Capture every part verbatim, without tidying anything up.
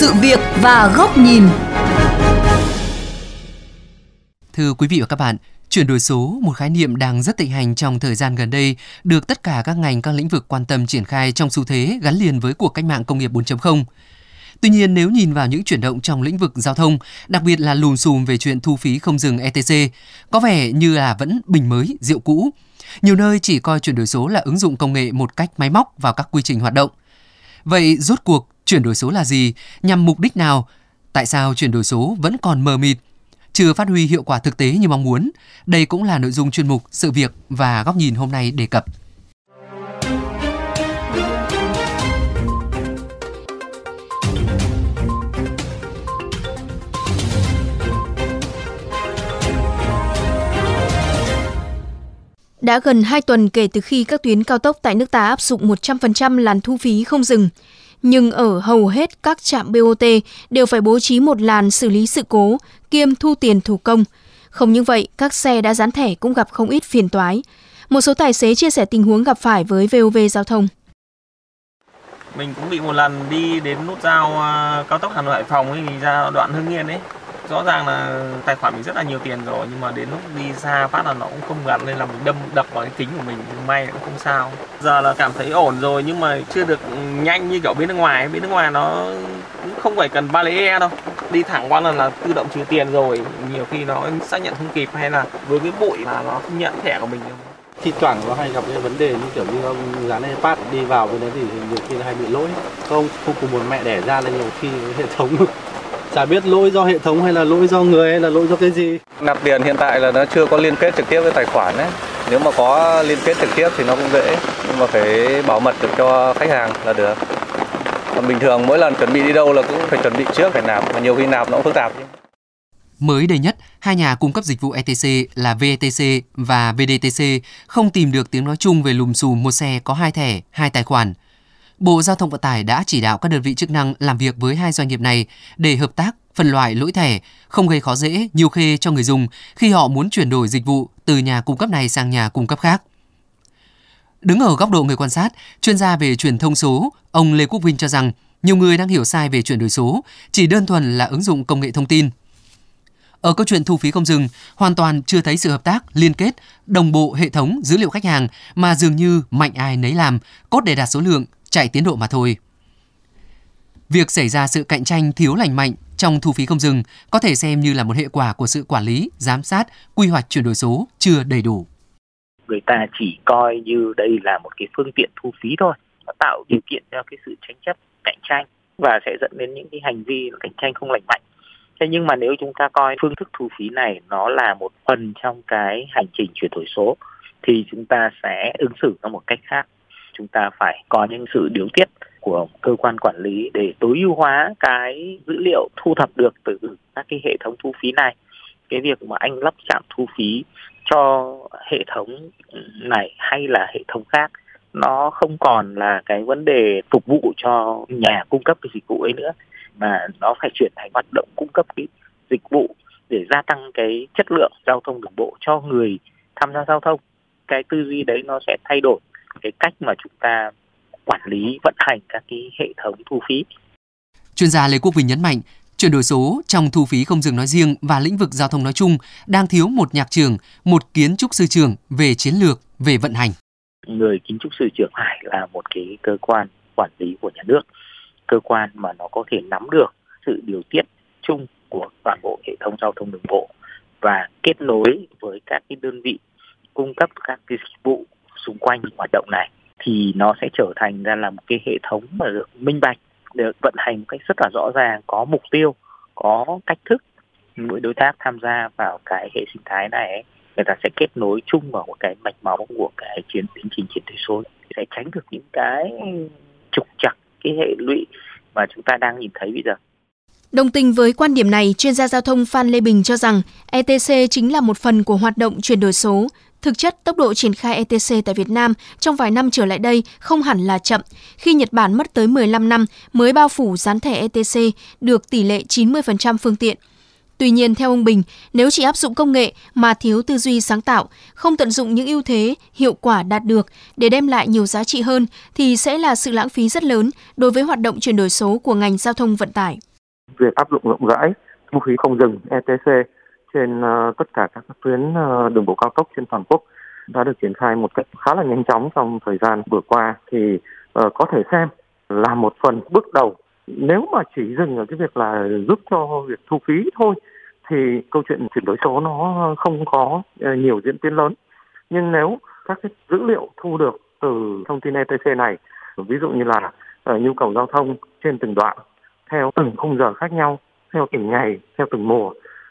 sự việc và góc nhìn. Thưa quý vị và các bạn, chuyển đổi số, một khái niệm đang rất thịnh hành trong thời gian gần đây, được tất cả các ngành, các lĩnh vực quan tâm triển khai trong xu thế gắn liền với cuộc cách mạng công nghiệp bốn chấm không. Tuy nhiên, nếu nhìn vào những chuyển động trong lĩnh vực giao thông, đặc biệt là lùm xùm về chuyện thu phí không dừng E T C, có vẻ như là vẫn bình mới, rượu cũ. Nhiều nơi chỉ coi chuyển đổi số là ứng dụng công nghệ một cách máy móc vào các quy trình hoạt động. Vậy rốt cuộc chuyển đổi số là gì? Nhằm mục đích nào? Tại sao chuyển đổi số vẫn còn mờ mịt, chưa phát huy hiệu quả thực tế như mong muốn? Đây cũng là nội dung chuyên mục Sự việc và góc nhìn hôm nay đề cập. Đã gần hai tuần kể từ khi các tuyến cao tốc tại nước ta áp dụng một trăm phần trăm làn thu phí không dừng, nhưng ở hầu hết các trạm bê o tê đều phải bố trí một làn xử lý sự cố kiêm thu tiền thủ công. Không như vậy, các xe đã dán thẻ cũng gặp không ít phiền toái. Một số tài xế chia sẻ tình huống gặp phải với vê o vê Giao thông. Mình cũng bị một lần đi đến nút giao cao tốc Hà Nội Hải Phòng ấy, mình ra đoạn Hưng Yên ấy. Rõ ràng là tài khoản mình rất là nhiều tiền rồi, nhưng mà đến lúc đi xa phát là nó cũng không gắn, nên là mình đâm đập vào cái kính của mình, may cũng không sao. Giờ là cảm thấy ổn rồi, nhưng mà chưa được nhanh như kiểu bên nước ngoài. Bên nước ngoài nó cũng không phải cần barrier đâu, đi thẳng qua là, là tự động trừ tiền rồi, nhiều khi nó xác nhận không kịp, hay là với cái bụi là nó không nhận thẻ của mình. Thi thoảng nó hay gặp những vấn đề như kiểu như ông dán iPad đi vào với nó thì nhiều khi hay bị lỗi, không không cùng một mẹ đẻ ra, là nhiều khi hệ thống chả biết lỗi do hệ thống hay là lỗi do người hay là lỗi do cái gì. Nạp tiền hiện tại là nó chưa có liên kết trực tiếp với tài khoản ấy. Nếu mà có liên kết trực tiếp thì nó cũng dễ, nhưng mà phải bảo mật được cho khách hàng là được. Còn bình thường mỗi lần chuẩn bị đi đâu là cũng phải chuẩn bị trước, phải nạp, mà nhiều khi nạp nó cũng phức tạp. Mới đây nhất, hai nhà cung cấp dịch vụ E T C là V E T C và V D T C không tìm được tiếng nói chung về lùm xùm một xe có hai thẻ, hai tài khoản. Bộ Giao thông Vận tải đã chỉ đạo các đơn vị chức năng làm việc với hai doanh nghiệp này để hợp tác phân loại lỗi thẻ, không gây khó dễ, nhiều khê cho người dùng khi họ muốn chuyển đổi dịch vụ từ nhà cung cấp này sang nhà cung cấp khác. Đứng ở góc độ người quan sát, chuyên gia về truyền thông số, ông Lê Quốc Vinh cho rằng nhiều người đang hiểu sai về chuyển đổi số, chỉ đơn thuần là ứng dụng công nghệ thông tin. Ở câu chuyện thu phí không dừng, hoàn toàn chưa thấy sự hợp tác, liên kết, đồng bộ hệ thống dữ liệu khách hàng mà dường như mạnh ai nấy làm, cốt để đạt số lượng, chạy tiến độ mà thôi. Việc xảy ra sự cạnh tranh thiếu lành mạnh trong thu phí không dừng có thể xem như là một hệ quả của sự quản lý, giám sát, quy hoạch chuyển đổi số chưa đầy đủ. Người ta chỉ coi như đây là một cái phương tiện thu phí thôi, nó tạo điều kiện cho cái sự tranh chấp, cạnh tranh và sẽ dẫn đến những cái hành vi cạnh tranh không lành mạnh. Thế nhưng mà nếu chúng ta coi phương thức thu phí này nó là một phần trong cái hành trình chuyển đổi số thì chúng ta sẽ ứng xử theo một cách khác. Chúng ta phải có những sự điều tiết của cơ quan quản lý để tối ưu hóa cái dữ liệu thu thập được từ các cái hệ thống thu phí này. Cái việc mà anh lắp trạm thu phí cho hệ thống này hay là hệ thống khác, nó không còn là cái vấn đề phục vụ cho nhà cung cấp cái dịch vụ ấy nữa, mà nó phải chuyển thành hoạt động cung cấp cái dịch vụ để gia tăng cái chất lượng giao thông đường bộ cho người tham gia giao thông. Cái tư duy đấy nó sẽ thay đổi cái cách mà chúng ta quản lý, vận hành các cái hệ thống thu phí. Chuyên gia Lê Quốc Vinh nhấn mạnh, chuyển đổi số trong thu phí không dừng nói riêng và lĩnh vực giao thông nói chung đang thiếu một nhạc trưởng, một kiến trúc sư trưởng về chiến lược, về vận hành. Người kiến trúc sư trưởng phải là một cái cơ quan quản lý của nhà nước, cơ quan mà nó có thể nắm được sự điều tiết chung của toàn bộ hệ thống giao thông đường bộ và kết nối với các cái đơn vị cung cấp các cái dịch vụ xung quanh hoạt động này, thì nó sẽ trở thành ra là một cái hệ thống mà được minh bạch, được vận hành một cách rất là rõ ràng, có mục tiêu, có cách thức. Mỗi đối tác tham gia vào cái hệ sinh thái này ấy, người ta sẽ kết nối chung vào một cái mạch máu của cái tiến trình chuyển đổi số, sẽ tránh được những cái trục trặc, cái hệ lụy mà chúng ta đang nhìn thấy bây giờ. Đồng tình với quan điểm này, chuyên gia giao thông Phan Lê Bình cho rằng E T C chính là một phần của hoạt động chuyển đổi số. Thực chất, tốc độ triển khai E T C tại Việt Nam trong vài năm trở lại đây không hẳn là chậm, khi Nhật Bản mất tới mười lăm năm mới bao phủ dán thẻ E T C được tỷ lệ chín mươi phần trăm phương tiện. Tuy nhiên, theo ông Bình, nếu chỉ áp dụng công nghệ mà thiếu tư duy sáng tạo, không tận dụng những ưu thế, hiệu quả đạt được để đem lại nhiều giá trị hơn thì sẽ là sự lãng phí rất lớn đối với hoạt động chuyển đổi số của ngành giao thông vận tải. Việc áp dụng rộng rãi thu phí không dừng E T C trên tất cả các tuyến đường bộ cao tốc trên toàn quốc đã được triển khai một cách khá là nhanh chóng trong thời gian vừa qua thì có thể xem là một phần bước đầu. Nếu mà chỉ dừng ở cái việc là giúp cho việc thu phí thôi thì câu chuyện chuyển đổi số nó không có nhiều diễn tiến lớn. Nhưng nếu các cái dữ liệu thu được từ thông tin E T C này, ví dụ như là nhu cầu giao thông trên từng đoạn, theo từng khung giờ khác nhau, theo từng ngày, theo từng mùa,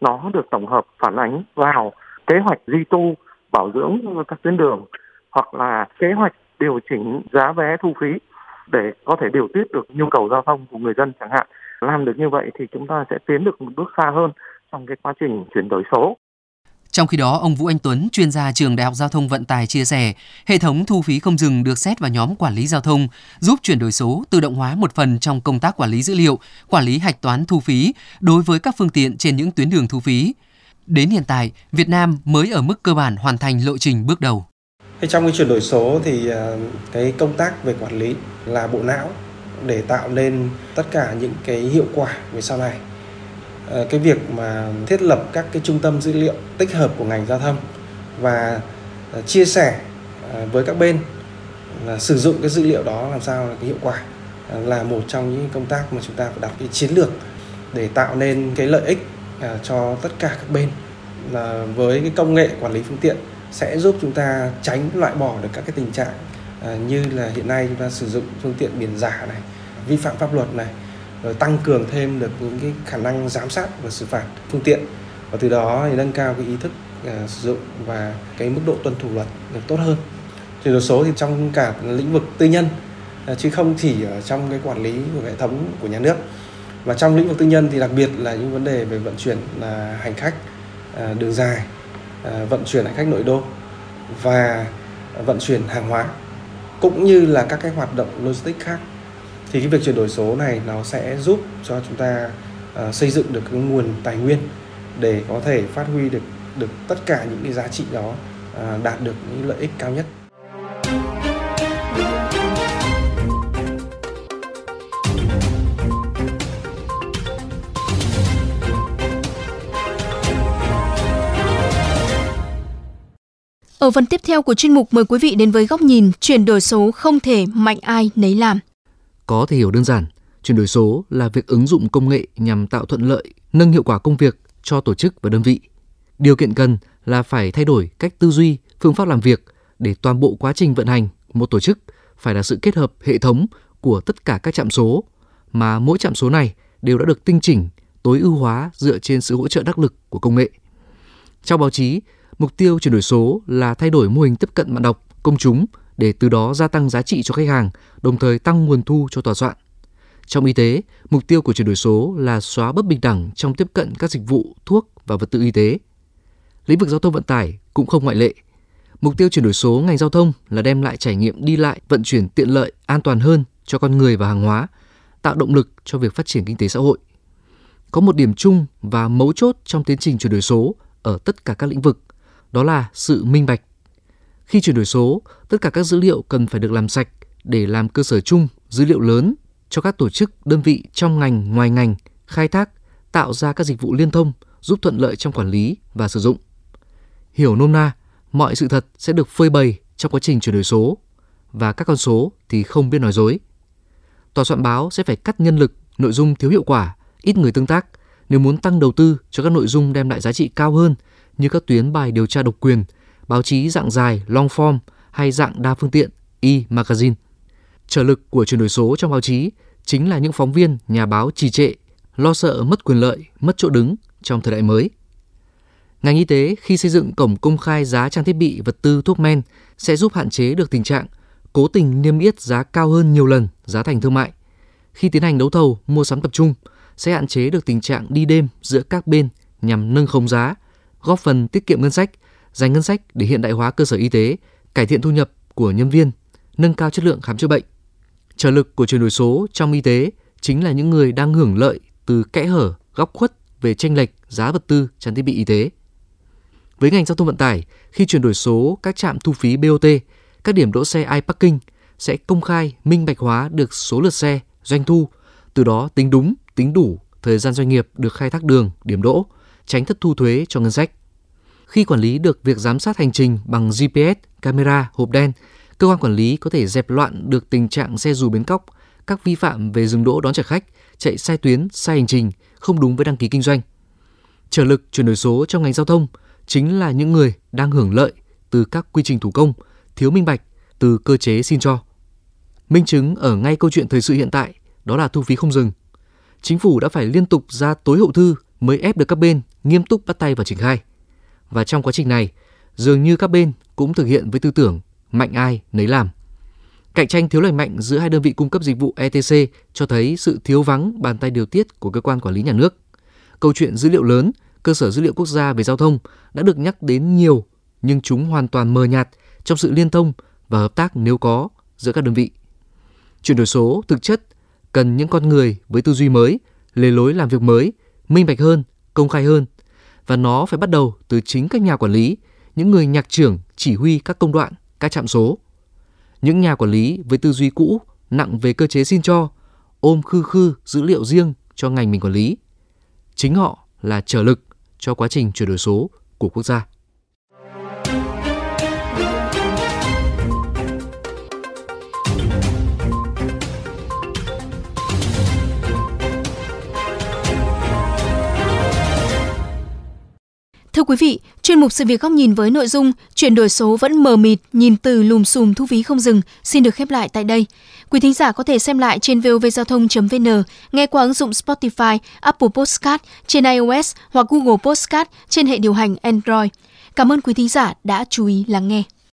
nó được tổng hợp phản ánh vào kế hoạch duy tu, bảo dưỡng các tuyến đường hoặc là kế hoạch điều chỉnh giá vé thu phí để có thể điều tiết được nhu cầu giao thông của người dân chẳng hạn. Làm được như vậy thì chúng ta sẽ tiến được một bước xa hơn trong cái quá trình chuyển đổi số. Trong khi đó, ông Vũ Anh Tuấn, chuyên gia trường Đại học Giao thông Vận tải chia sẻ, hệ thống thu phí không dừng được xét vào nhóm quản lý giao thông, giúp chuyển đổi số tự động hóa một phần trong công tác quản lý dữ liệu, quản lý hạch toán thu phí đối với các phương tiện trên những tuyến đường thu phí. Đến hiện tại, Việt Nam mới ở mức cơ bản hoàn thành lộ trình bước đầu. Trong cái chuyển đổi số thì cái công tác về quản lý là bộ não để tạo nên tất cả những cái hiệu quả về sau này. Cái việc mà thiết lập các cái trung tâm dữ liệu tích hợp của ngành giao thông và chia sẻ với các bên là sử dụng cái dữ liệu đó làm sao là cái hiệu quả là một trong những công tác mà chúng ta phải đặt cái chiến lược để tạo nên cái lợi ích cho tất cả các bên, là với cái công nghệ quản lý phương tiện sẽ giúp chúng ta tránh loại bỏ được các cái tình trạng như là hiện nay chúng ta sử dụng phương tiện biển giả này, vi phạm pháp luật này, rồi tăng cường thêm được những cái khả năng giám sát và xử phạt phương tiện, và từ đó thì nâng cao cái ý thức uh, sử dụng và cái mức độ tuân thủ luật được tốt hơn. Chuyển đổi số thì trong cả lĩnh vực tư nhân uh, chứ không chỉ ở trong cái quản lý của hệ thống của nhà nước, và trong lĩnh vực tư nhân thì đặc biệt là những vấn đề về vận chuyển là hành khách uh, đường dài, uh, vận chuyển hành khách nội đô và vận chuyển hàng hóa cũng như là các cái hoạt động logistics khác. Thì cái việc chuyển đổi số này nó sẽ giúp cho chúng ta uh, xây dựng được cái nguồn tài nguyên để có thể phát huy được được tất cả những cái giá trị đó, uh, đạt được những lợi ích cao nhất. Ở phần tiếp theo của chuyên mục, mời quý vị đến với góc nhìn chuyển đổi số không thể mạnh ai nấy làm. Có thể hiểu đơn giản, chuyển đổi số là việc ứng dụng công nghệ nhằm tạo thuận lợi, nâng hiệu quả công việc cho tổ chức và đơn vị. Điều kiện cần là phải thay đổi cách tư duy, phương pháp làm việc để toàn bộ quá trình vận hành một tổ chức phải là sự kết hợp hệ thống của tất cả các trạm số, mà mỗi trạm số này đều đã được tinh chỉnh, tối ưu hóa dựa trên sự hỗ trợ đắc lực của công nghệ. Trong báo chí, mục tiêu chuyển đổi số là thay đổi mô hình tiếp cận bạn đọc, công chúng, để từ đó gia tăng giá trị cho khách hàng, đồng thời tăng nguồn thu cho tòa soạn. Trong y tế, mục tiêu của chuyển đổi số là xóa bất bình đẳng trong tiếp cận các dịch vụ, thuốc và vật tư y tế. Lĩnh vực giao thông vận tải cũng không ngoại lệ. Mục tiêu chuyển đổi số ngành giao thông là đem lại trải nghiệm đi lại, vận chuyển tiện lợi, an toàn hơn cho con người và hàng hóa, tạo động lực cho việc phát triển kinh tế xã hội. Có một điểm chung và mấu chốt trong tiến trình chuyển đổi số ở tất cả các lĩnh vực, đó là sự minh bạch. Khi chuyển đổi số, tất cả các dữ liệu cần phải được làm sạch để làm cơ sở chung, dữ liệu lớn cho các tổ chức, đơn vị trong ngành, ngoài ngành, khai thác, tạo ra các dịch vụ liên thông, giúp thuận lợi trong quản lý và sử dụng. Hiểu nôm na, mọi sự thật sẽ được phơi bày trong quá trình chuyển đổi số, và các con số thì không biết nói dối. Tòa soạn báo sẽ phải cắt nhân lực, nội dung thiếu hiệu quả, ít người tương tác nếu muốn tăng đầu tư cho các nội dung đem lại giá trị cao hơn như các tuyến bài điều tra độc quyền, báo chí dạng dài, long form hay dạng đa phương tiện, e-magazine. Trở lực của chuyển đổi số trong báo chí chính là những phóng viên, nhà báo trì trệ, lo sợ mất quyền lợi, mất chỗ đứng trong thời đại mới. Ngành y tế khi xây dựng cổng công khai giá trang thiết bị, vật tư, thuốc men sẽ giúp hạn chế được tình trạng cố tình niêm yết giá cao hơn nhiều lần giá thành thương mại. Khi tiến hành đấu thầu, mua sắm tập trung sẽ hạn chế được tình trạng đi đêm giữa các bên nhằm nâng khống giá, góp phần tiết kiệm ngân sách, dành ngân sách để hiện đại hóa cơ sở y tế, cải thiện thu nhập của nhân viên, nâng cao chất lượng khám chữa bệnh. Trở lực của chuyển đổi số trong y tế chính là những người đang hưởng lợi từ kẽ hở, góc khuất về chênh lệch giá vật tư trang thiết bị y tế. Với ngành giao thông vận tải, khi chuyển đổi số các trạm thu phí bê o tê, các điểm đỗ xe iParking sẽ công khai, minh bạch hóa được số lượt xe, doanh thu, từ đó tính đúng, tính đủ thời gian doanh nghiệp được khai thác đường, điểm đỗ, tránh thất thu thuế cho ngân sách. Khi quản lý được việc giám sát hành trình bằng giê pê ét, camera, hộp đen, cơ quan quản lý có thể dẹp loạn được tình trạng xe dù bến cóc, các vi phạm về dừng đỗ đón trả khách, chạy sai tuyến, sai hành trình, không đúng với đăng ký kinh doanh. Trở lực chuyển đổi số trong ngành giao thông chính là những người đang hưởng lợi từ các quy trình thủ công, thiếu minh bạch, từ cơ chế xin cho. Minh chứng ở ngay câu chuyện thời sự hiện tại, đó là thu phí không dừng. Chính phủ đã phải liên tục ra tối hậu thư mới ép được các bên nghiêm túc bắt tay vào triển khai. Và trong quá trình này, dường như các bên cũng thực hiện với tư tưởng mạnh ai nấy làm. Cạnh tranh thiếu lành mạnh giữa hai đơn vị cung cấp dịch vụ e tê xê cho thấy sự thiếu vắng bàn tay điều tiết của cơ quan quản lý nhà nước. Câu chuyện dữ liệu lớn, cơ sở dữ liệu quốc gia về giao thông đã được nhắc đến nhiều, nhưng chúng hoàn toàn mờ nhạt trong sự liên thông và hợp tác nếu có giữa các đơn vị. Chuyển đổi số thực chất cần những con người với tư duy mới, lề lối làm việc mới, minh bạch hơn, công khai hơn. Và nó phải bắt đầu từ chính các nhà quản lý, những người nhạc trưởng chỉ huy các công đoạn, các trạm số. Những nhà quản lý với tư duy cũ, nặng về cơ chế xin cho, ôm khư khư dữ liệu riêng cho ngành mình quản lý. Chính họ là trở lực cho quá trình chuyển đổi số của quốc gia. Thưa quý vị, chuyên mục Sự việc góc nhìn với nội dung chuyển đổi số vẫn mờ mịt, nhìn từ lùm xùm thu phí không dừng xin được khép lại tại đây. Quý thính giả có thể xem lại trên vovgiaothong chấm vn, nghe qua ứng dụng Spotify, Apple Podcast, trên iOS hoặc Google Podcast trên hệ điều hành Android. Cảm ơn quý thính giả đã chú ý lắng nghe.